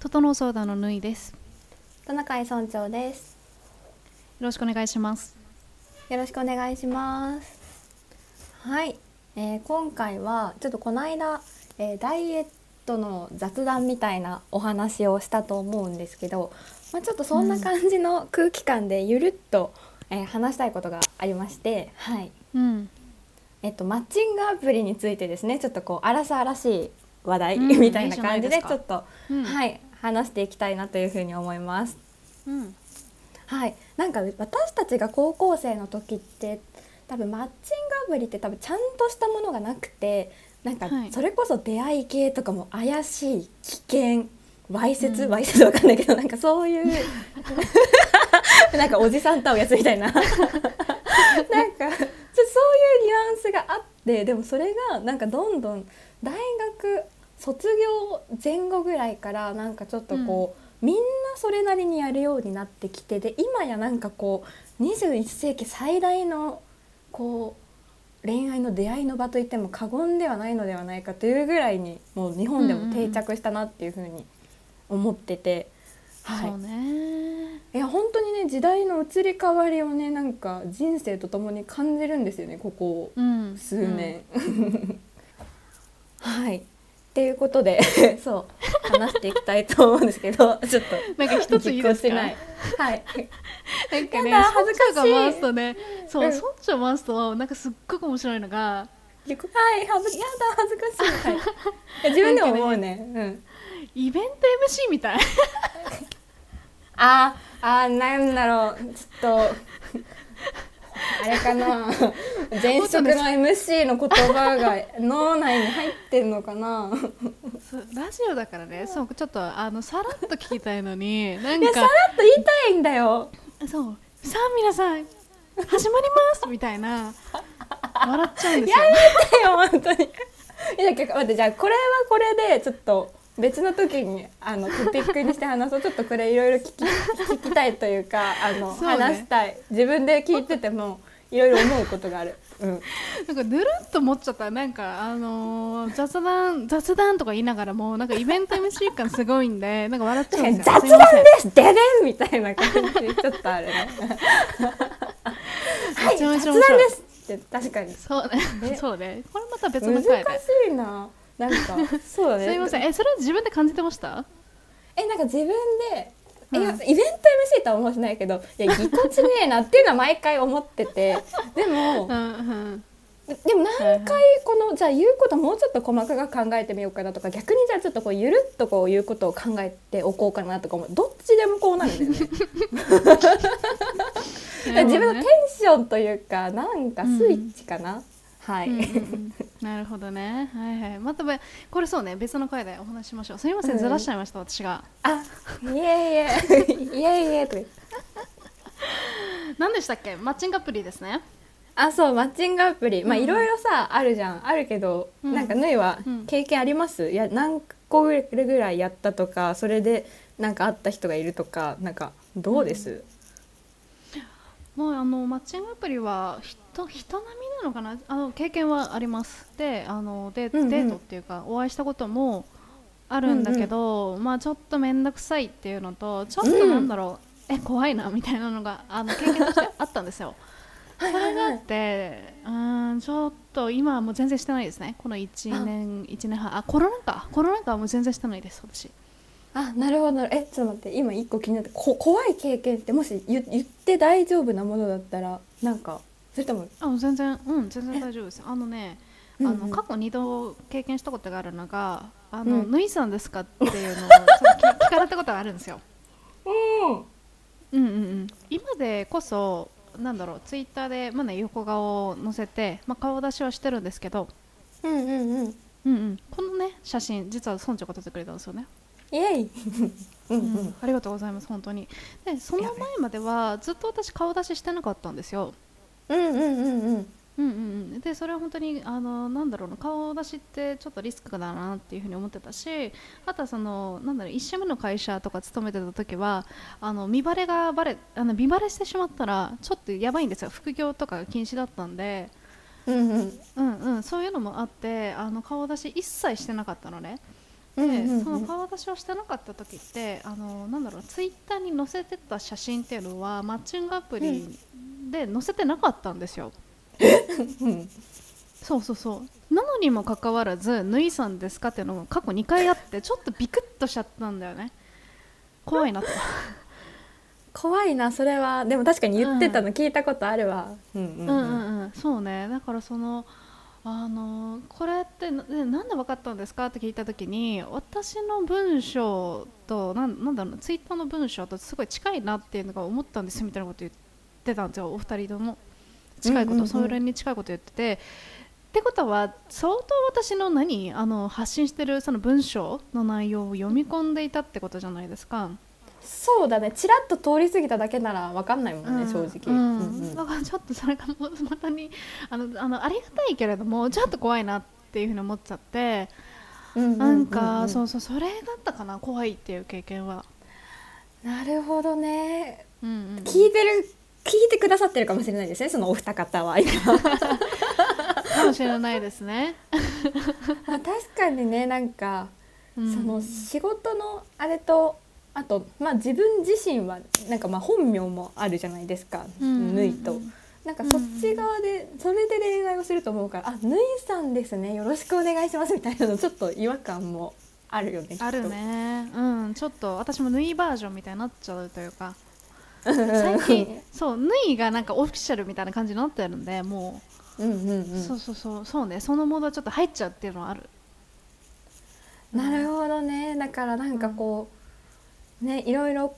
整う相談のぬいです。トナカイ村長です。よろしくお願いします。よろしくお願いします。はい、今回はちょっとこの間、ダイエットの雑談みたいなお話をしたと思うんですけど、ちょっとそんな感じの空気感でゆるっと、話したいことがありまして、はいマッチングアプリについてですね、ちょっとこう荒々しい話題みたいな感じでちょっと、話していきたいなというふうに思います。なんか私たちが高校生の時って多分マッチングアプリって多分ちゃんとしたものがなくて、なんかそれこそ出会い系とかも怪しい、危険、わいせつ、わいせつわかんないけど、なんかそういうなんかおじさんとおやつみたいななんかそういうニュアンスがあって、でもそれがなんかどんどん大学卒業前後ぐらいからなんかちょっとこう、みんなそれなりにやるようになってきて、で今やなんかこう21世紀最大のこう恋愛の出会いの場といっても過言ではないのではないかというぐらいにもう日本でも定着したなっていうふうに思ってて、そうね、いや本当にね、時代の移り変わりをね、なんか人生とともに感じるんですよね、ここ数年、はいっていうことでそう話していきたいと思うんですけどちょっとなんか一ついいですか？はい、なんかね、恥ずかしいが回すとね、そう村長回すとなんかすっごく面白いのが、はい、恥ずかしい、はい、自分でも思うね、イベント MC みたいなんだろう、ちょっとあれかな、前職の MC の言葉が脳内に入ってるのかなラジオだからね、そうちょっとさらっと聞きたいのになんかさらっと言いたいんだよ。そうさあ皆さん始まりますみたいな笑っちゃうんですよ。やめてよ本当にいや待って、じゃあこれはこれでちょっと別の時にトピックにして話そうちょっとこれいろいろ聞きたいというかそうね、話したい、自分で聞いててもいろいろ思うことがある、なんかぬるっと持っちゃったらなんか、雑談とか言いながらもなんかイベント MC 感すごいんでなんか笑っちゃうんですよ。雑談ですででんみたいな感じでちょっとあるねはい、雑談ですって確かにそうねこれまた別の回で難しいな、なんかそうだね、すいません、それは自分で感じてました？なんか自分でイベント MC とは思ってないけど、いやぎこちねえなっていうのは毎回思っててでも何回この、じゃあ言うこともうちょっと細かく考えてみようかなとか、逆にじゃあちょっとこうゆるっとこういうことを考えておこうかなとかもどっちでもこうなるんだよね自分のテンションというかなんかスイッチかな、なるほどね、またこれそうね、別の回でお話しましょう。すみません、ずらしちゃいました、私が。いえいえと何でしたっけ？マッチングアプリですね。そう、マッチングアプリ、いろいろさあるじゃん、あるけど、なんかぬいは経験あります？いや何個ぐらいやったとか、それでなんか会った人がいるとか、なんかどうです？もうマッチングアプリは人並みなのかな、経験はあります。でデートっていうかお会いしたこともあるんだけど、ちょっと面倒くさいっていうのと、ちょっとなんだろう、怖いなみたいなのが経験としてあったんですよそれがあって、ちょっと今はもう全然してないですね、この1年半、コロナ禍はもう全然してないです私。なるほどなるほど。ちょっと待って、今一個気になって、怖い経験ってもし言って大丈夫なものだったら、なんかそれとも全然大丈夫です。過去2度経験したことがあるのが、ぬいさんですかっていうのを聞かれたことがあるんですよ今でこそなんだろう、ツイッターで、横顔を載せて、顔出しはしてるんですけど、このね写真実は村長が撮ってくれたんですよね。イエイありがとうございます本当に。でその前まではずっと私顔出ししてなかったんですよ。でそれは本当になんだろうな、顔出しってちょっとリスクだなっていうふうに思ってたし、あとはそのなんだろう、1社目の会社とか勤めてた時は見バレしてしまったらちょっとやばいんですよ、副業とか禁止だったんで、そういうのもあって顔出し一切してなかったのね。で、その顔出しをしてなかった時ってなんだろう、ツイッターに載せてた写真っていうのはマッチングアプリで載せてなかったんですよ、うん、そうそうそう、なのにもかかわらずぬいさんですかっていうのが過去2回あって、ちょっとビクッとしちゃったんだよね。怖いなと怖いな、それは。でも確かに言ってたの聞いたことあるわ。そうね、だからそのこれってなんで分かったんですかって聞いたときに、私の文章となんだろう、ツイッターの文章とすごい近いなっていうのが思ったんですみたいなこと言ってたんですよ、お二人とも近いこと、それに近いこと言ってて、ってことは相当私の発信してるその文章の内容を読み込んでいたってことじゃないですか。そうだね、チラッと通り過ぎただけなら分かんないもんね、正直、だからちょっとそれがもまたにありがたいけれどもちょっと怖いなっていうふうに思っちゃって、なんかそうそう、それだったかな、怖いっていう経験は。なるほどね、聞いてくださってるかもしれないですね、そのお二方は今かもしれないですね確かにね、なんか、その仕事のあれとあと、自分自身はなんか本名もあるじゃないですか、ぬいとなんかそっち側で、それで恋愛をすると思うから、あ、ぬいさんですね、よろしくお願いしますみたいなのちょっと違和感もあるよね。あるね、ちょっと私もぬいバージョンみたいになっちゃうというか最近そう、ぬいがなんかオフィシャルみたいな感じになってるんで、もう、そうそうそう、そうね、そのモードはちょっと入っちゃうっていうのはある。なるほどね、だからなんかこう、ね、いろいろ、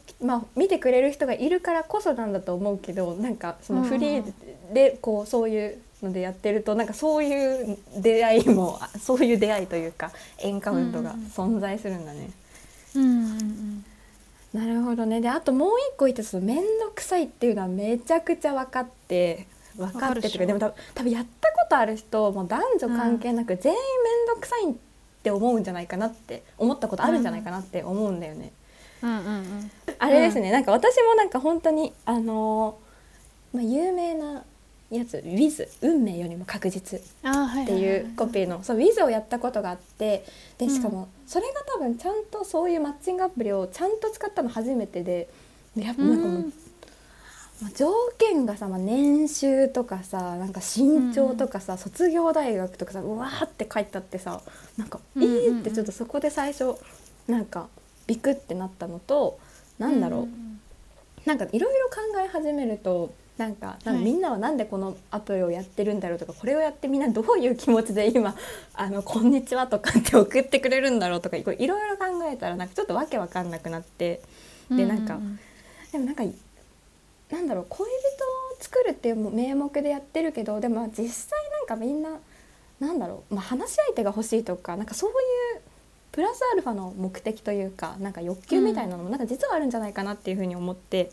見てくれる人がいるからこそなんだと思うけど、なんかそのフリーでこうそういうのでやってると、なんかそういう出会いも、そういう出会いというかエンカウントが存在するんだね、なるほどね。で、あともう一個言って、その面倒くさいっていうのはめちゃくちゃ分かってとか、でも多分やったことある人も男女関係なく全員面倒くさいって思うんじゃないかなって、思ったことあるんじゃないかなって思うんだよね、あれですね、なんか私もなんか本当に有名なやつ、 Wiz 運命よりも確実っていうコピーの Wiz をやったことがあって、でしかもそれが多分ちゃんとそういうマッチングアプリをちゃんと使ったの初めてで、やっぱなんかもう、条件がさ、年収とかさ、なんか身長とかさ、卒業大学とかさ、うわーって書いてあってさ、なんかってちょっとそこで最初なんかビクってなったのと、なんだろう、なんかいろいろ考え始めると、なんかみんなはなんでこのアプリをやってるんだろうとか、これをやってみんなどういう気持ちで今こんにちはとかって送ってくれるんだろうとか、いろいろ考えたらなんかちょっとわけわかんなくなって、でなんか、でもなんかなんだろう、恋人を作るっていう名目でやってるけど、でも実際なんかみんななんだろう、話し相手が欲しいとか、なんかそういうプラスアルファの目的というか、なんか欲求みたいなのもなんか実はあるんじゃないかなっていうふうに思って、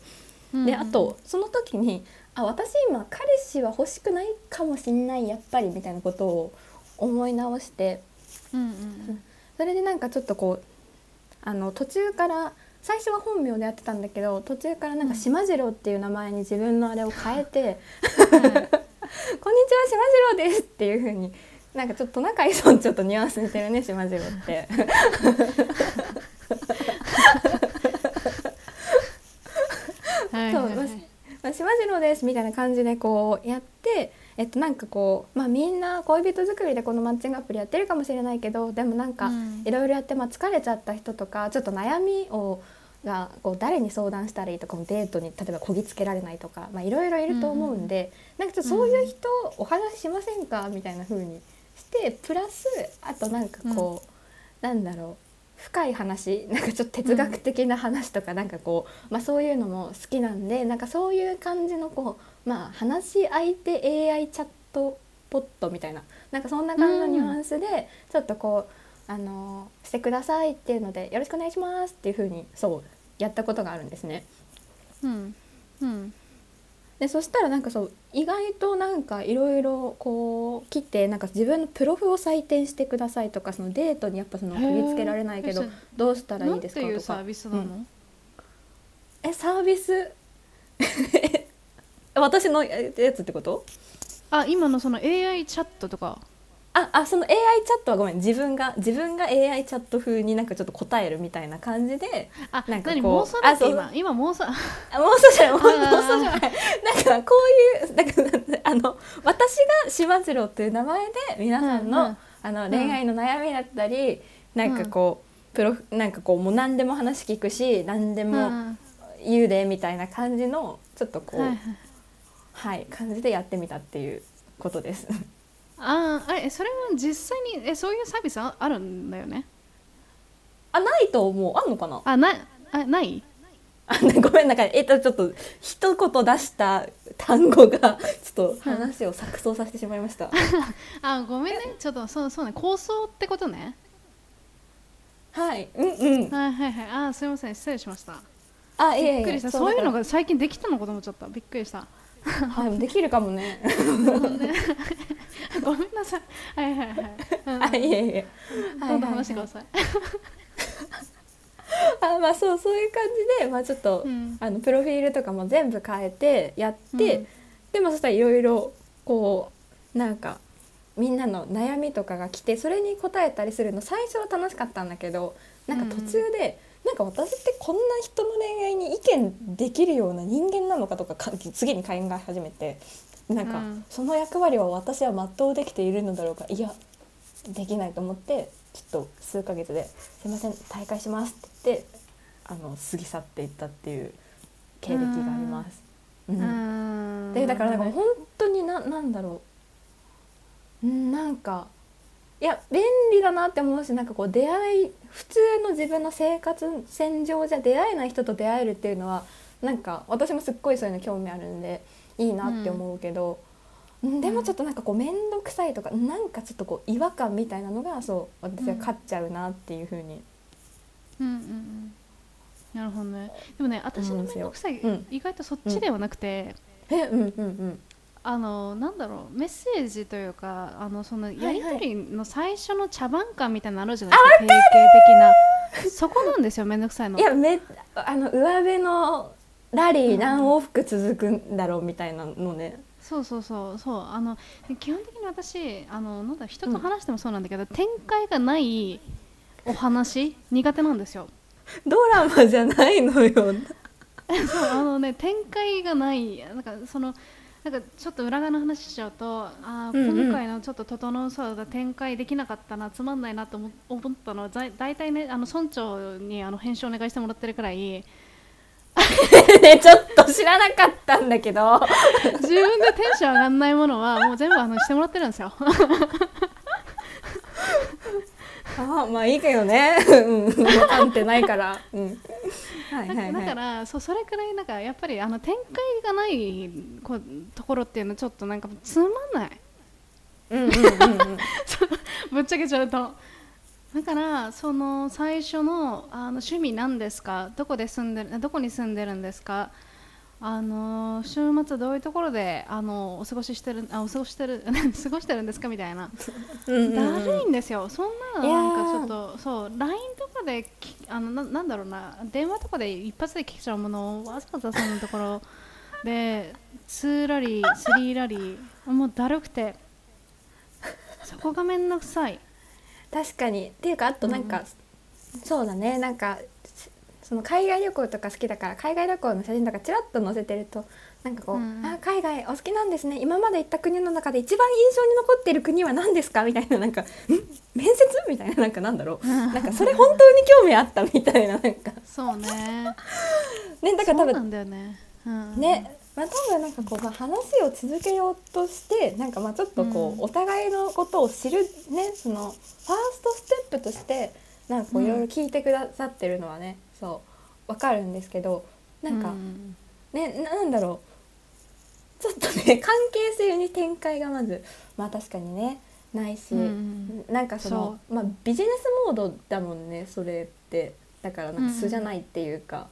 であとその時に、私今彼氏は欲しくないかもしれない、やっぱりみたいなことを思い直して、それでなんかちょっとこう途中から、最初は本名でやってたんだけど、途中からなんか島次郎っていう名前に自分のあれを変えて「こんにちは島次郎です」っていうふうに。なんかちょっとトナカイソンちょっとニュアンス似てるね、島次郎って島次郎ですみたいな感じでこうやって、なんかこう、みんな恋人作りでこのマッチングアプリやってるかもしれないけど、でもなんかいろいろやって、疲れちゃった人とか、ちょっと悩みがこう誰に相談したらいいとか、デートに例えばこぎつけられないとか、いろいろいると思うんで、なんかちょっとそういう人お話ししませんかみたいな風にして、プラスあとなんかこう、なんだろう、深い話、なんかちょっと哲学的な話とか、なんかこう、そういうのも好きなんで、なんかそういう感じのこう、話し相手 AI チャットボットみたいな、なんかそんな感じのニュアンスでちょっとこう。してくださいっていうのでよろしくお願いしますっていう風にそうやったことがあるんですね。でそしたらなんかそう意外となんかいろいろこう来て、なんか自分のプロフを採点してくださいとか、そのデートにやっぱその取り付けられないけどどうしたらいいですかとか。なんていうサービスなの？サービス私のやつってこと？今のその AI チャットとか。あ、その AI チャットはごめん、自分が AI チャット風になんかちょっと答えるみたいな感じで、あ、なんかこう妄想だって、今妄想じゃない、妄想じゃないなんかこういうなんか私がしまじろうっていう名前で皆さんの、うんうん、恋愛の悩みだったり、うん、なんかこうプロなんかこうもう何でも話聞くし何でも言うでみたいな感じのちょっとこう、はい、はい、感じでやってみたっていうことです。あれ、それは実際にそういうサービスあるんだよね。あ、ないと思う。あんのかな。ない。ごめん、なんかちょっと一言出した単語がちょっと話を錯綜させてしまいました。あ、ごめんね。ちょっとそうね、構想ってことね。はい。うんうん。はいはいはい。あ、すいません、失礼しました。あ、いえいえ。びっくりした。そういうのが最近できたのかと思っちゃった。びっくりした。はい、できるかもね。ごめんなさい。はいはいはい。あ、いえいえ。どんどん話してください。あ、まあそういう感じで、まあちょっと、うん、プロフィールとかも全部変えてやって、うん、でもそしたらいろいろこうなんかみんなの悩みとかが来て、それに答えたりするの最初は楽しかったんだけど、なんか途中で、うん、なんか私ってこんな人の恋愛に意見できるような人間なのかとか次に考え始めて、なんか、うん、その役割を私は全うできているのだろうか、いやできないと思って、ちょっと数ヶ月ですいません退会しますって言って過ぎ去っていったっていう経歴があります。うん、でだからなんか本当になんだろう、なんかいや便利だなって思うし、なんかこう出会い、普通の自分の生活線上じゃ出会えない人と出会えるっていうのはなんか私もすっごいそういうの興味あるんでいいなって思うけど、でもちょっとなんかこう面倒くさいとか、なんかちょっとこう違和感みたいなのがそう私は勝っちゃうなっていう風に。うんうんうん。なるほどね。でもね、私の面倒くさい、うん、意外とそっちではなくて、うん、うんうんうん。なんだろう、メッセージというかそのやり取りの最初の茶番感みたいなのあるじゃないですか。はいはい、定型的なそこなんですよ、面倒くさいの。いや上辺のラリー何往復続くんだろうみたいなのね。うん、そう基本的に私なんだ人と話してもそうなんだけど、展開がないお話苦手なんですよ。ドラマじゃないのよ。そうね、展開がない、なんかそのなんかちょっと裏側の話しちゃうと、今回のちょっと整うそうだ、展開できなかったな、つまんないなと思ったのは大体ね、村長に編集お願いしてもらってるくらい。ね、ちょっと知らなかったんだけど自分でテンション上がんないものはもう全部してもらってるんですよ。まあいいけどね。あんてないから、うん、はいはいはい、だからそれくらいなんかやっぱり展開がないところっていうのはちょっとなんかつまんない。ぶっちゃけちゃうと、だからその最初の趣味なんですか、どこに住んでるんですか、週末どういうところで過ごしてるんですかみたいな。だるいんですよ、そんなの。なんかちょっとそう LINE とかでなんだろうな、電話とかで一発で聞けちゃうものをわざわざそのところで2ラリー3ラリー、もうだるくて、そこがめんどくさい。確かに。っていうか、あとなんか、そうだね、なんかその海外旅行とか好きだから、海外旅行の写真とかちらっと載せてると、なんかこう、あ、海外お好きなんですね、今まで行った国の中で一番印象に残っている国は何ですかみたいな、なんか面接みたいな、なんかなんだろう、なんかそれ本当に興味あったみたいな、なんかそうね。ね、だから多分そうなんだよね。ね、まあ、多分なんかこう、まあ、話を続けようとして、なんかまあちょっとこう、お互いのことを知るね、そのファーストステップとしてなんかこういろいろ聞いてくださってるのはね、そう分かるんですけど、なんか、ね、なんだろう、ちょっとね、関係性に展開がまずまあ確かにねないし、なんかそのまあビジネスモードだもんね、それって。だからなんか素じゃないっていうか、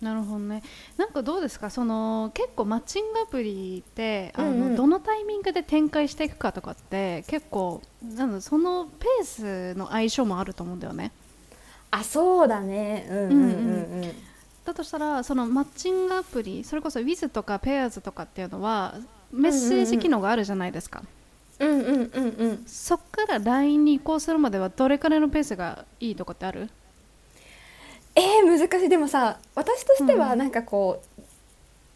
なるほどね。なんかどうですか、その結構マッチングアプリってどのタイミングで展開していくかとかって結構なんだ、そのペースの相性もあると思うんだよね。あ、そうだね。だとしたらそのマッチングアプリ、それこそ Wiz とか Pairs とかっていうのはメッセージ機能があるじゃないですか。うんうんうんうん、そっから LINE に移行するまではどれくらいのペースがいいとかってある？難しい。でもさ、私としてはなんかこう、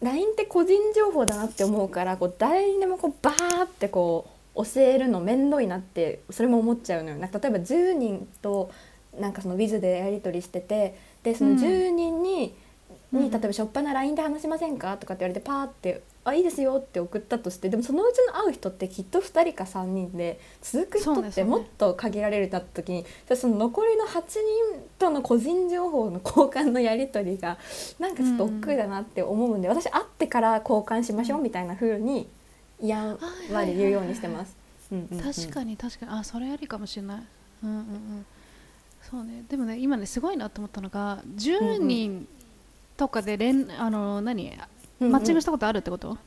うん、LINE って個人情報だなって思うから、こう誰にでもこうバーってこう教えるのめんどいなって、それも思っちゃうのよ。なんか例えば10人となんかその Wiz でやり取りしてて、でその10人に例えばしょっぱな LINE で話しませんかとかって言われて、パーってあいいですよって送ったとして、でもそのうちの会う人ってきっと2人か3人で、続く人ってもっと限られるなった時に、その残りの8人との個人情報の交換のやり取りがなんかちょっと億劫だなって思うんで、私会ってから交換しましょうみたいな風にやんわり言うようにしてます。確かに確かに、あ、それよりかもしれない、うんうんうん、そうね。でもね、今ねすごいなと思ったのが、10人とかでマッチングしたことあるってこと？あ、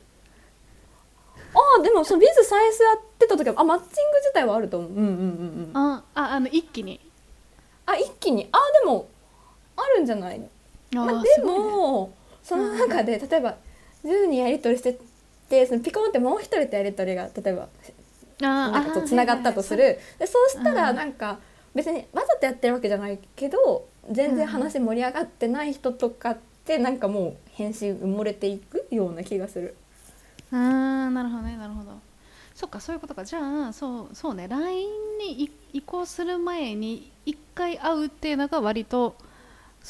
でもそのビズサイズやってた時はマッチング自体はあると思う。うんうんうんうん。一気に。あ、でもあるんじゃない？まあ、でも、ね、その中で例えば10人やり取りしてて、そのピコンってもう一人とやり取りが例えばなんかとつながったとする。で、そうしたらなんか別にわざとやってるわけじゃないけど、全然話盛り上がってない人とかってなんかもう返信埋もれていくような気がする。なるほどね、なるほど。そっか、そういうことか。じゃあそうね、 LINE に移行する前に一回会うっていうのが割と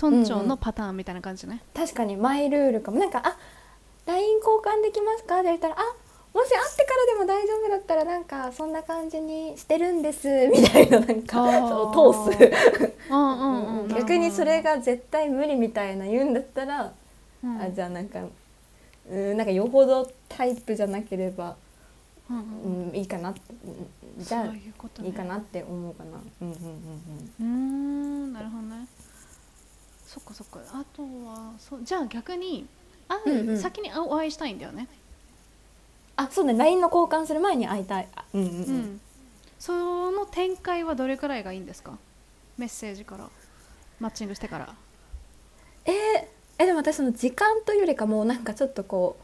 村長のパターンみたいな感じね。うんうん、確かにマイルールかも。なんかLINE 交換できますかって言ったら、もし会ってからでも大丈夫だったらなんかそんな感じにしてるんですみたいな、なんか通す逆にそれが絶対無理みたいな言うんだったら、うん、じゃあなんかよほどタイプじゃなければ、うんうん、いいかな、じゃあいいかなって思うかな。なるほどね。そっかそっか。あとはじゃあ逆に先にお会いしたいんだよね。あ、そうね、 LINE の交換する前に会いたい。うんうんうんうん、その展開はどれくらいがいいんですか？メッセージからマッチングしてから。でも私その時間というよりかもうなんかちょっとこう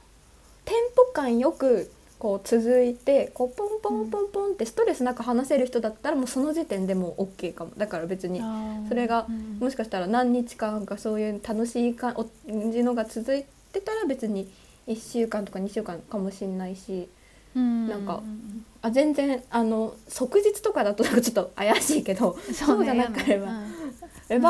テンポ感よくこう続いて、こうポンポンポンポンってストレスなく話せる人だったらもうその時点でもう OK かも。だから別にそれがもしかしたら何日間かそういう楽しい感じのが続いてたら別に1週間とか2週間かもしれないし、なんか全然即日とかだとなんかちょっと怪しいけど、そうじゃなければ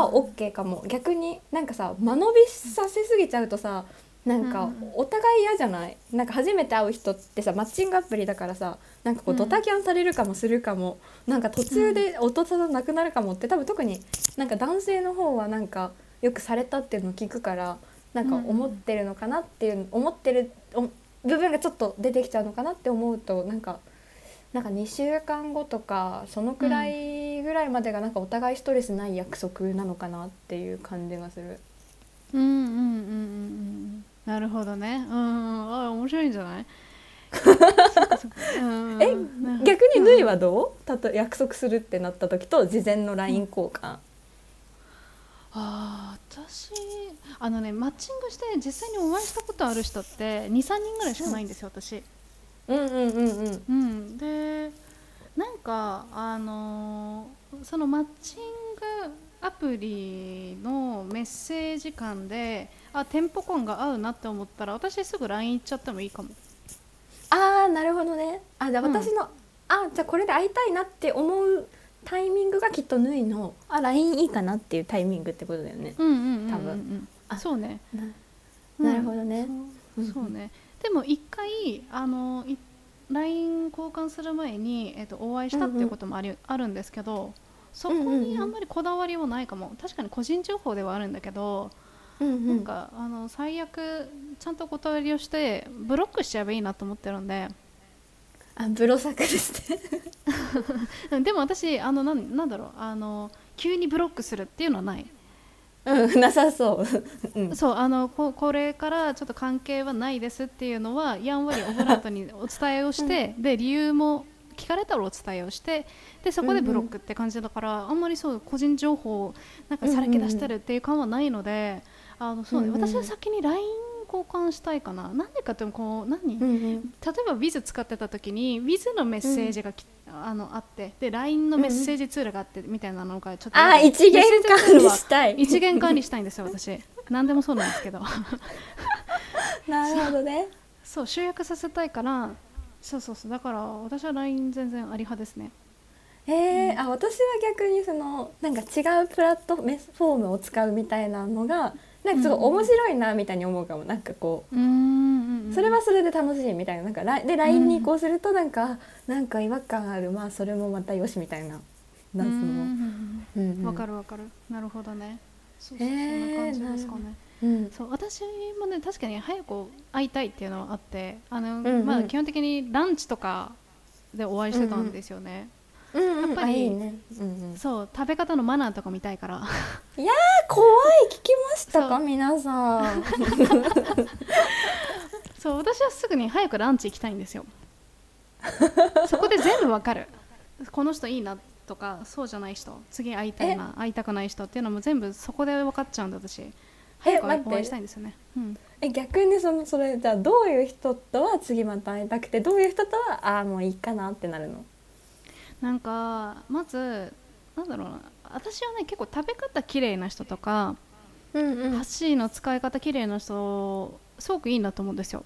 OK かも。逆になんかさ、間延びさせすぎちゃうとさ、なんかお互い嫌じゃない？なんか初めて会う人ってさ、マッチングアプリだからさ、なんかこうドタキャンされるかもするかも、なんか途中で音沙汰なくなるかもって、多分特になんか男性の方はなんかよくされたっていうのを聞くから、なんか思ってるのかなっていう、思ってる部分がちょっと出てきちゃうのかなって思うと、なんか2週間後とかそのくらいぐらいまでがなんかお互いストレスない約束なのかなっていう感じがする。なるほどね。あ、面白いんじゃない？逆にヌイはどう？約束するってなった時と事前の LINE 交換。私ね、マッチングして実際にお会いしたことある人って 2,3 人ぐらいしかないんですよ、私。で、なんかそのマッチングアプリのメッセージ間でテンポ感が合うなって思ったら、私すぐ LINE 行っちゃってもいいかも。なるほどね。じゃあ私の、じゃあこれで会いたいなって思うタイミングがきっとぬいのLINE いいかなっていうタイミングってことだよね。多分。そうね。なるほどね。そうね。でも一回LINE 交換する前に、お会いしたっていうこともあるんですけど、そこにあんまりこだわりもないかも。確かに個人情報ではあるんだけど、なんか最悪ちゃんと断りをしてブロックしちゃえばいいなと思ってるんで。ブロ作ですね。でも私なんだろう、急にブロックするっていうのはない。なさそう。そうこれからちょっと関係はないですっていうのはやんわりオブラートにお伝えをして、で理由も聞かれたらお伝えをして、でそこでブロックって感じだから、あんまりそう個人情報をなんかさらけ出してるっていう感はないので、そうね、私は先に LINE 交交換したいかな。なんでかってこう何、うんうん、例えば Wiz 使ってた時に Wiz のメッセージがき、うん、あってで LINE のメッセージツールがあってみたいなのがちょっと、うん、あ一元管理したい一元管理したいんですよ私何でもそうなんですけどなるほどねそう集約させたいからそうだから私は LINE 全然あり派ですね。うん、あ私は逆にそのなんか違うプラットフォームを使うみたいなのがなんかちょっと面白いなみたいに思うかも。なんかこう、それはそれで楽しいみたいな、 なんかで LINE に移行するとなんか違和感ある、まあそれもまたよしみたいな。なんその、わかるわかる。なるほどね。そうそんな感じですかね。うん、そう私もね確かに早く会いたいっていうのはあってまあ、基本的にランチとかでお会いしてたんですよね、うんうん、やっぱりいいね、うんうん、そう食べ方のマナーとか見たいからいや怖い聞きましたか皆さんそう私はすぐに早くランチ行きたいんですよそこで全部わかるこの人いいなとかそうじゃない人次会いたいな会いたくない人っていうのも全部そこで分かっちゃうんだ私早く応援したいんですよね、うん、逆にそれじゃあどういう人とは次また会いたくてどういう人とはもういいかなってなるの。なんかまずなんだろうな私はね結構食べ方綺麗な人とか、うんうん、箸の使い方綺麗な人すごくいいんだと思うんですよ、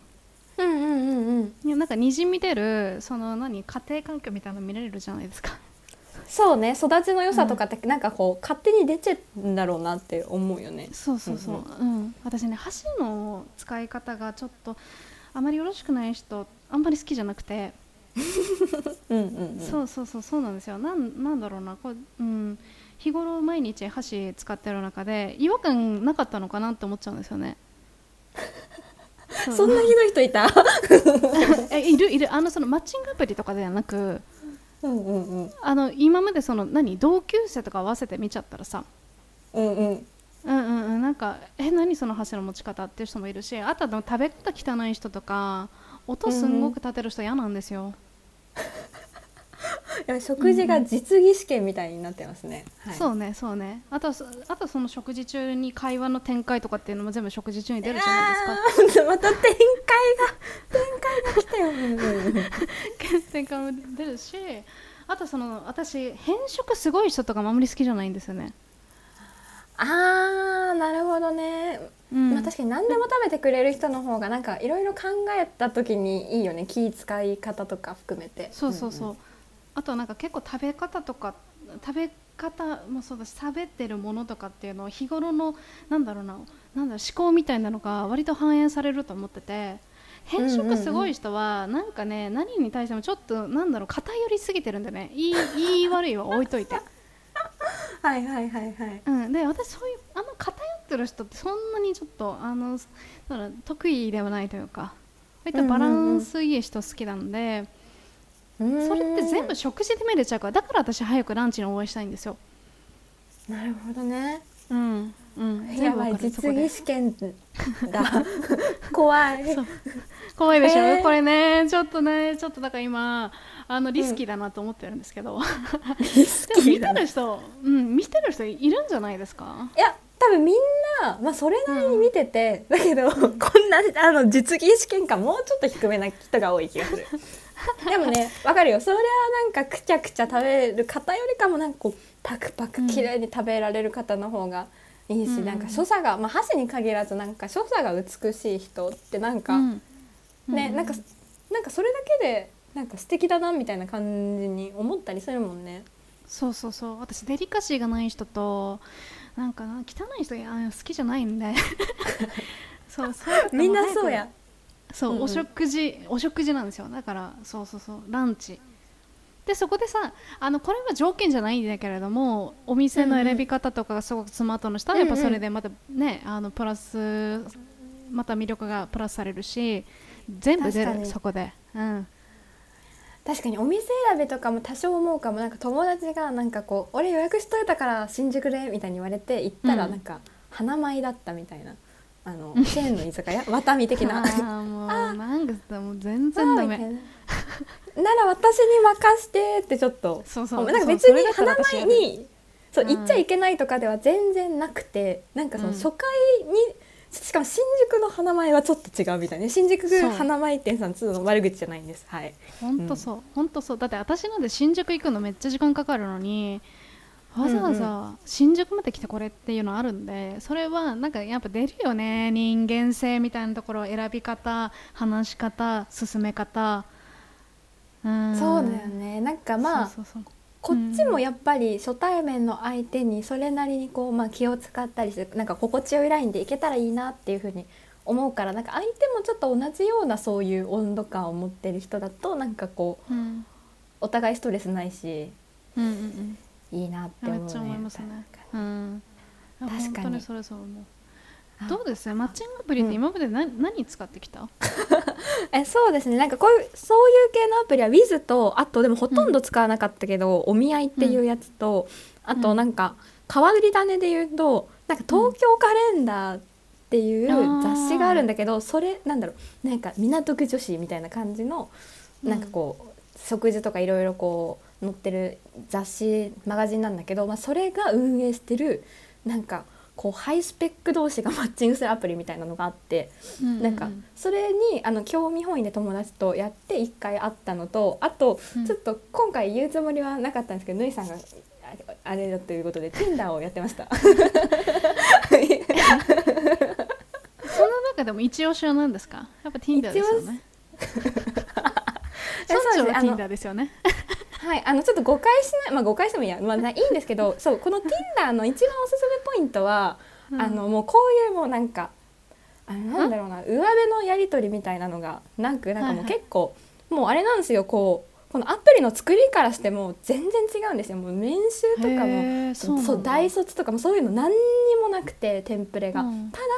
うんうんうんうん、なんかにじみ出るその何家庭環境みたいなの見られるじゃないですか。そうね育ちの良さとかってなんかこう、うん、勝手に出ちゃうんだろうなって思うよね。そう、うん、私ね箸の使い方がちょっとあまりよろしくない人あんまり好きじゃなくてうん、そうなんですよ。なんだろうなこう、うん、日頃毎日箸使ってる中で違和感なかったのかなって思っちゃうんですよねそんなひどい人いたいるそのマッチングアプリとかではなくうんうんうん、今までその同級生とか合わせて見ちゃったらさ、うんうん、うんうんうんなんか何その箸の持ち方っていう人もいるしあとはでも食べ方汚い人とか音すんごく立てる人嫌なんですよ、うん、いや食事が実技試験みたいになってますね、うんはい、そうねあとその食事中に会話の展開とかっていうのも全部食事中に出るじゃないですかまた展開が来たよ展開も出るしあとその私変色すごい人とかもあんまり好きじゃないんですよね。あーなるほどね、うんまあ、確かに何でも食べてくれる人の方がなんかいろいろ考えた時にいいよね気使い方とか含めて。そう、うんうん、あとなんか結構食べ方もそうだし食べてるものとかっていうのを日頃のなんだろう思考みたいなのが割と反映されると思ってて変色すごい人はなんかね、うんうんうん、何に対してもちょっとなんだろう偏りすぎてるんでねいい悪いは置いといてはい、うん、で私そういうあんま偏ってる人ってそんなにちょっと得意ではないというかそういったバランスいい人好きなんで、うんうんうん、それって全部食事で見れちゃうからだから私早くランチにお会いしたいんですよ。なるほどねうんうん、やばい実技試験だ怖いでしょ、これねちょっとだから今リスキーだなと思ってるんですけど、リスキーだね、でも見てる人いるんじゃないですか。いや多分みんな、まあ、それなりに見てて、うん、だけど、うん、こんな実技試験かもうちょっと低めな人が多い気がするでもねわかるよそれはなんかくちゃくちゃ食べる方よりかもなんかこうパクパク綺麗に食べられる方の方がいいし、うん、なんか所作が、まあ、箸に限らずなんか所作が美しい人ってなんか、うんねうん、なんかそれだけでなんか素敵だなみたいな感じに思ったりするもんね。そう私デリカシーがない人となんか汚い人好きじゃないんでそうみんなそうやそう、うん、お食事なんですよ。だからそうランチでそこでさこれは条件じゃないんだけれどもお店の選び方とかがすごくスマートな人はやっぱそれでまたね、うんうん、プラスまた魅力がプラスされるし全部出るそこで、うん、確かにお店選びとかも多少思うかも。なんか友達がなんかこう俺予約しといたから新宿でみたいに言われて行ったらなんか花舞だったみたいな、うんチェーンの居酒屋ワタミ的なもうなんかもう全然ダメなら私に任してってちょっとそうなんか別に花舞にそう行っちゃいけないとかでは全然なくてなんかその初回にしかも新宿の花前はちょっと違うみたいね。新宿花前店さんの悪口じゃないんです。はい。本当そう、本当そう。だって私なんで新宿行くのめっちゃ時間かかるのに、わざわざ新宿まで来てこれっていうのあるんで、それはなんかやっぱ出るよね、人間性みたいなところ、選び方、話し方、進め方。そうだよね。なんかまあそうこっちもやっぱり初対面の相手にそれなりにこう、まあ、気を使ったりしてなんか心地よいラインでいけたらいいなっていう風に思うから、なんか相手もちょっと同じようなそういう温度感を持ってる人だとなんかこう、うん、お互いストレスないし、うんうんうん、いいなって思うね。めっちゃ思いますね。うん、確かに。本当にそれそう思う。どうですね、マッチングアプリって今まで 何使ってきた？そうですね、なんかこういうそういう系のアプリは Wiz と、あとでもほとんど使わなかったけど、お見合いっていうやつと、あとなんか変わり種で言うとなんか東京カレンダーっていう雑誌があるんだけど、それなんだろう、なんか港区女子みたいな感じのなんかこう、食事とかいろいろこう載ってる雑誌マガジンなんだけど、まあ、それが運営してるなんかこうハイスペック同士がマッチングするアプリみたいなのがあって、なんかそれに興味本位で友達とやって1回会ったのと、あとちょっと今回言うつもりはなかったんですけど、ぬいさんがあれだということで Tinder をやってました。その中でも一押しは何ですか？やっぱ Tinder ですよね。村長は Tinder ですよね。はい、ちょっと誤解しない、まあ、誤解してもいいや、まあ、いいんですけどそう、この Tinder の一番おすすめポイントは、もうこういうもうなんかなんだろうな、上辺のやり取りみたいなのがなく、なんかもう結構、はいはい、もうあれなんですよ、こうこのアプリの作りからしても全然違うんですよ。もう年収とかもそう大卒とかもそういうの何にもなくて、テンプレが、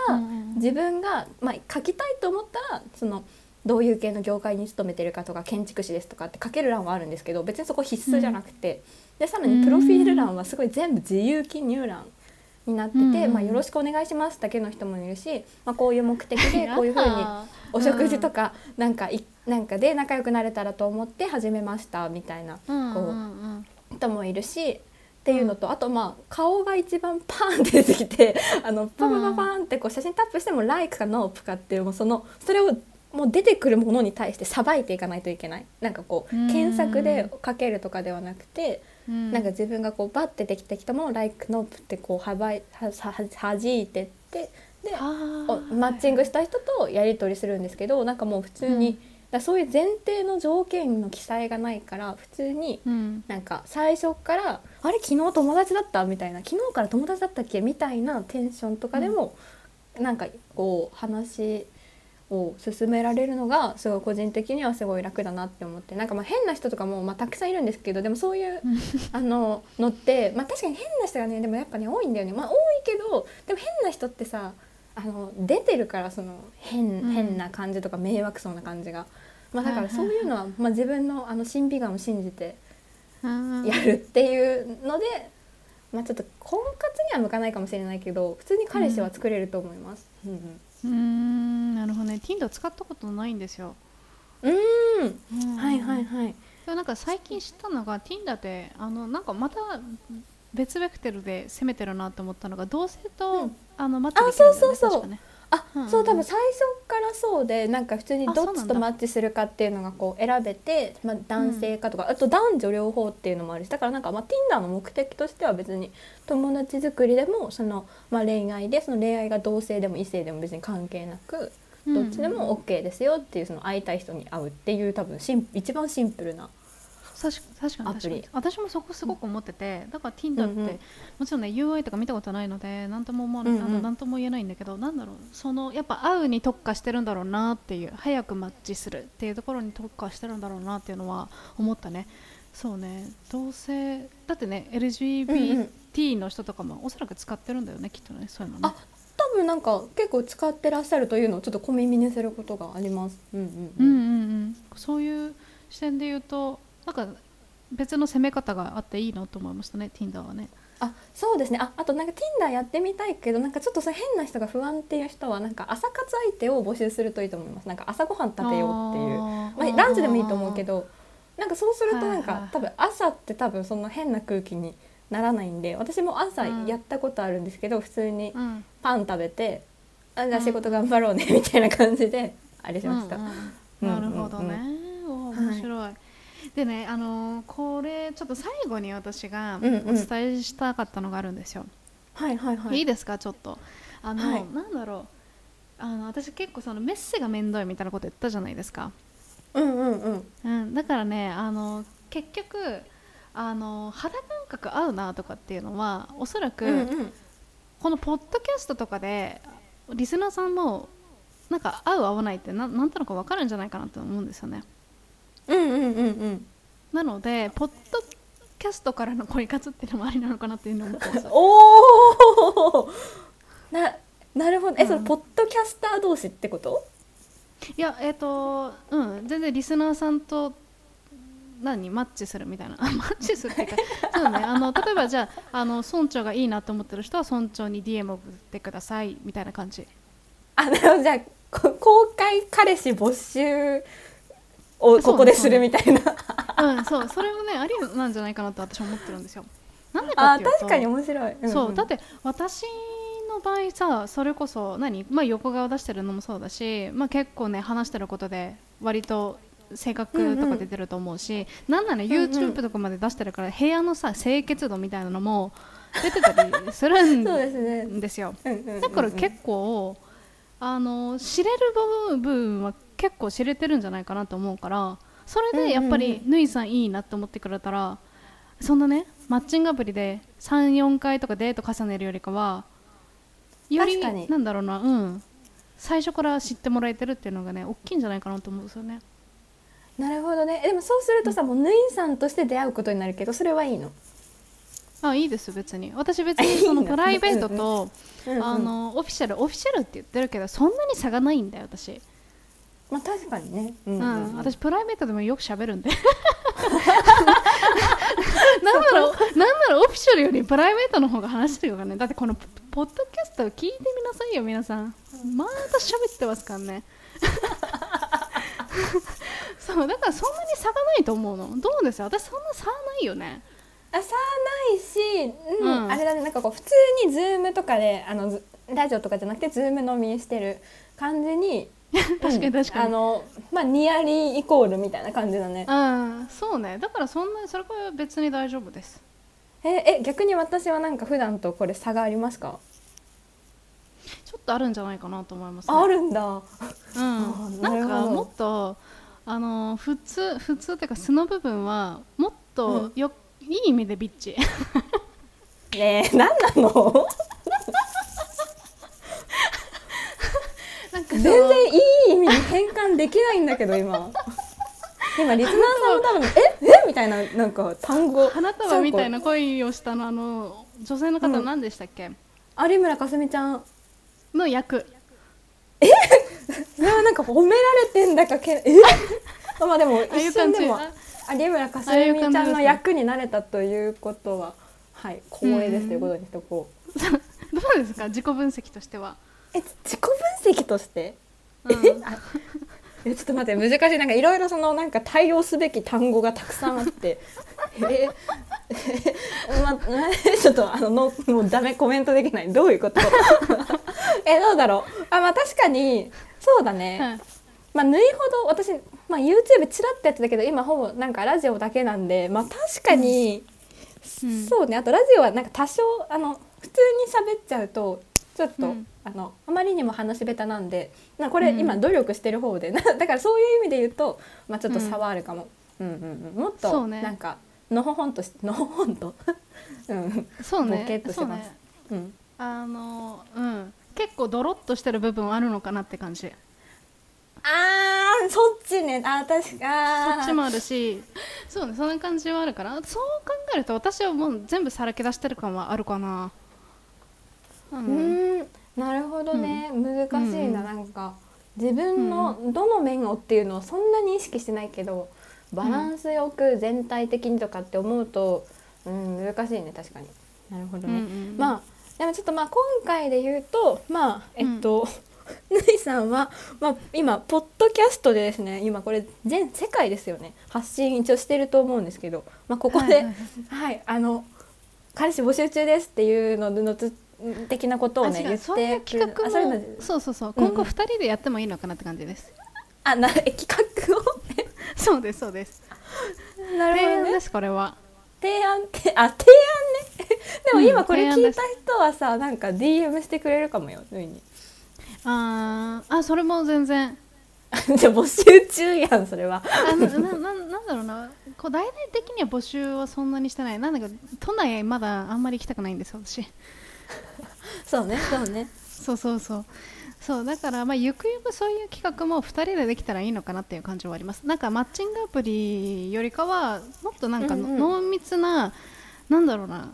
ただ、自分が、まあ、書きたいと思ったらそのどういう系の業界に勤めてるかとか、建築士ですとかって書ける欄はあるんですけど、別にそこ必須じゃなくて、でさらにプロフィール欄はすごい全部自由記入欄になってて、まあ、よろしくお願いしますだけの人もいるし、まあ、こういう目的でこういう風にお食事とかなんかで仲良くなれたらと思って始めましたみたいなこう人もいるしっていうのと、あとまあ顔が一番パーンって出てきて、パパパパーンってこう写真タップしても LIKE か NOPE かっていう、もうそれをもう出てくるものに対してさばいていかないといけない。なんかこう検索でかけるとかではなくて、なんか自分がこうバッてできてきたものを LIKE ノープってこうはじいてって、でマッチングした人とやり取りするんですけど、なんかもう普通に、だそういう前提の条件の記載がないから、普通になんか最初から「あれ昨日友達だった?」みたいな「昨日から友達だったっけ?」みたいなテンションとかでも、なんかこう話を勧められるのがすごい個人的にはすごい楽だなって思って、なんかまあ変な人とかもまあたくさんいるんですけど、でもそういうのって、まあ、確かに変な人がね、でもやっぱね多いんだよね。まあ多いけど、でも変な人ってさ出てるから、その変な感じとか迷惑そうな感じが、まあ、だからそういうのはまあ自分の神秘眼を信じてやるっていうので、まあ、ちょっと婚活には向かないかもしれないけど、普通に彼氏は作れると思います。なるほどね。Tinder 使ったことないんですよ。はいはいはい。でもなんか最近知ったのが Tinder でなんかまた別ベクテルで攻めてるなと思ったのが、同性とマッチできるんだよね。そうそうそう。そう多分最初からそうで、なんか普通にどっちとマッチするかっていうのがこう選べて、まあ、男性かとか、あと男女両方っていうのもあるし、だからなんかまあ Tinder の目的としては別に友達作りでもその、まあ、恋愛で、その恋愛が同性でも異性でも別に関係なくどっちでも OK ですよっていう、その会いたい人に会うっていう、多分一番シンプルな。確かに私もそこすごく思ってて、だから Tinder って、もちろんね UI とか見たことないので何とも思わない、何とも言えないんだけど、なんだろう、そのやっぱ会うに特化してるんだろうなっていう、早くマッチするっていうところに特化してるんだろうなっていうのは思ったね。そうね、同性だってね LGBT の人とかもおそらく使ってるんだよね、きっとね、そういうのね。多分なんか結構使ってらっしゃるというのをちょっと小耳にすることがあります。そういう視点で言うとなんか別の攻め方があっていいなと思いましたね、Tinder はね。あ、そうですね。あとなんか Tinder やってみたいけど、なんかちょっと変な人が不安っていう人はなんか朝活相手を募集するといいと思います。なんか朝ごはん食べようっていう、まあ、ランチでもいいと思うけど、なんかそうするとなんか、多分朝って多分そんな変な空気にならないんで、私も朝やったことあるんですけど、普通にパン食べて、あ、じゃあ仕事頑張ろうね、うん、みたいな感じであれしました、うんうん、なるほどね、うんうん、面白い、はい、でね、これちょっと最後に私がお伝えしたかったのがあるんですよ、うんうん、はいはいはい、いいですか、ちょっとはい、なんだろう、私結構そのメッセがめんどいみたいなこと言ったじゃないですか、うんうんうんうん、だからね、結局肌感覚合うなとかっていうのはおそらく、うんうん、このポッドキャストとかでリスナーさんもなんか合う合わないってなんとなく分かるんじゃないかなと思うんですよね。うんうんうんうん。なのでポッドキャストからの恋活っていうのもありなのかなっていうのもおお。なるほど。え、うん、そのポッドキャスター同士ってこと？いやうん、全然リスナーさんとマッチするみたいなマッチするっていうかそう、ね、例えばじゃあ村長がいいなと思ってる人は村長に DM を送ってくださいみたいな感じ。じゃあ公開彼氏募集をここでするみたいな。うん、そう、それもねありなんじゃないかなと私は思ってるんですよ。なんでかっていうと、確かに面白い、うんうん、そうだって私の場合さ、それこそ横顔出してるのもそうだし、結構ね話してることで割と性格とか出てると思うし、うんうん、なんなら YouTube とかまで出してるから、うんうん、部屋のさ清潔度みたいなのも出てたりするんですよ。そうですね、だから結構知れる部分は結構知れてるんじゃないかなと思うから、それでやっぱりぬいさんいいなって思ってくれたら、そんなねマッチングアプリで 3,4 回とかデート重ねるよりかはよりなんだろうな、うん、最初から知ってもらえてるっていうのがね大きいんじゃないかなと思うんですよね。なるほどね。でもそうするとさ、もうヌインさんとして出会うことになるけど、それはいいの？いいです、別に。私別にそのプライベートとオフィシャルって言ってるけど、そんなに差がないんだよ私。まあ確かにね、うんうんうんうん、私プライベートでもよく喋るんでなんならオフィシャルよりプライベートの方が話してるからね。だってこのポッドキャストを聞いてみなさいよ皆さん、また喋ってますからねそう、だからそんなに差がないと思うの。どうですよ、私そんな差ないよね。差ないし、うんうん、あれだね、なんかこう普通にズームとかでラジオとかじゃなくてズーム飲みしてる感じに確かにニアリーイコールみたいな感じだね。あ、そうね、だからそんなにそれは別に大丈夫です。逆に私はなんか普段とこれ差がありますか？ちょっとあるんじゃないかなと思いますね。あるんだ、うん、なんかもっと普通っていうか素の部分はもっといい意味でビッチねえ、なんなのなんか全然いい意味に変換できないんだけど今リスナーさんも多分えみたいな、なんか単語、花束みたいな恋をしたの女性の方何でしたっけ、うん、有村架純ちゃんの役それはなんか褒められてんだかまあでも一瞬でも有村架純ちゃんの役になれたということは、はい、光栄ですということにしておこう。どうですか自己分析としては？自己分析として、ちょっと待って、難しい、なんかいろいろそのなんか対応すべき単語がたくさんあってちょっともうダメ、コメントできない、どういうことどうだろう。まあ確かにそうだね、はい、縫いほど私、YouTube チラッとやってたけど、今ほぼなんかラジオだけなんで、確かに、うん、そうね。あとラジオはなんか多少普通に喋っちゃうとちょっと、うん、あまりにも話下手なんで、これ今努力してる方で、だからそういう意味で言うと、ちょっと差はあるかも、うんうんうん、もっとなんかのほほんとして、のほほんとそうね、ボケっとしてます。そうね、うん、うん、結構ドロッとしてる部分あるのかなって感じ。そっちね。確かそっちもあるし、そうね、そんな感じはあるから、そう考えると私はもう全部さらけ出してる感はあるかな。なるほどね、難しいな、なんか自分のどの面をっていうのをそんなに意識してないけど、バランスよく全体的にとかって思うと、難しいね、確かに。なるほどね、でもちょっと今回で言うと、ぬいさんは、今ポッドキャストでですね、今これ全世界ですよね、発信一応してると思うんですけど、ここで、はい、彼氏募集中ですっていうの的なことをね言って、そういう企画もそう今後2人でやってもいいのかなって感じです、うん、企画をそうですなるほど、ね、提案です。これは提案ねでも今これ聞いた人はさ、なんか DM してくれるかもよ、ルイに。あそれも全然じゃ募集中やん、それは。なんだろうな、こう大々的には募集はそんなにしてない。なんだか都内まだあんまり行きたくないんです私そうねそうだから、まあ、ゆくゆくそういう企画も2人でできたらいいのかなっていう感じはあります。なんかマッチングアプリよりかはもっとなんか濃密な、なんだろうな、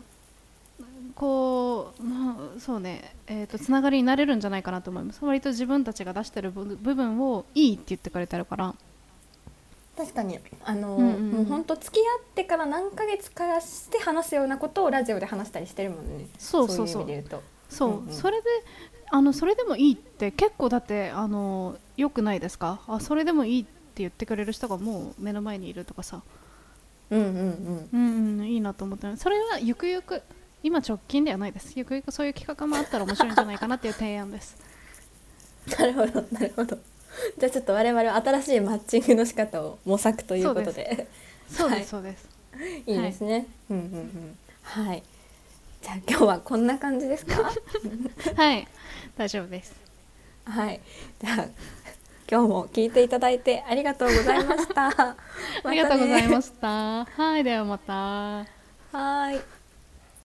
こう、まあ、そうね、つながりになれるんじゃないかなと思います。割と自分たちが出してる部分をいいって言ってくれてるから。確かにもうほんと付き合ってから何ヶ月からして話すようなことをラジオで話したりしてるもんね。そういう意味で言うとそう、それでそれでもいいって結構だってよくないですか。それでもいいって言ってくれる人がもう目の前にいるとかさ、いいなと思って。それはゆくゆく、今直近ではないです、ゆくゆくそういう企画もあったら面白いんじゃないかなっていう提案ですなるほどじゃあちょっと我々は新しいマッチングの仕方を模索ということでそうですいいですね、はい、はい、じゃあ今日はこんな感じですかはい大丈夫です。はいじゃあ今日も聞いていただいてありがとうございましたありがとうございましたはいではまた。はい。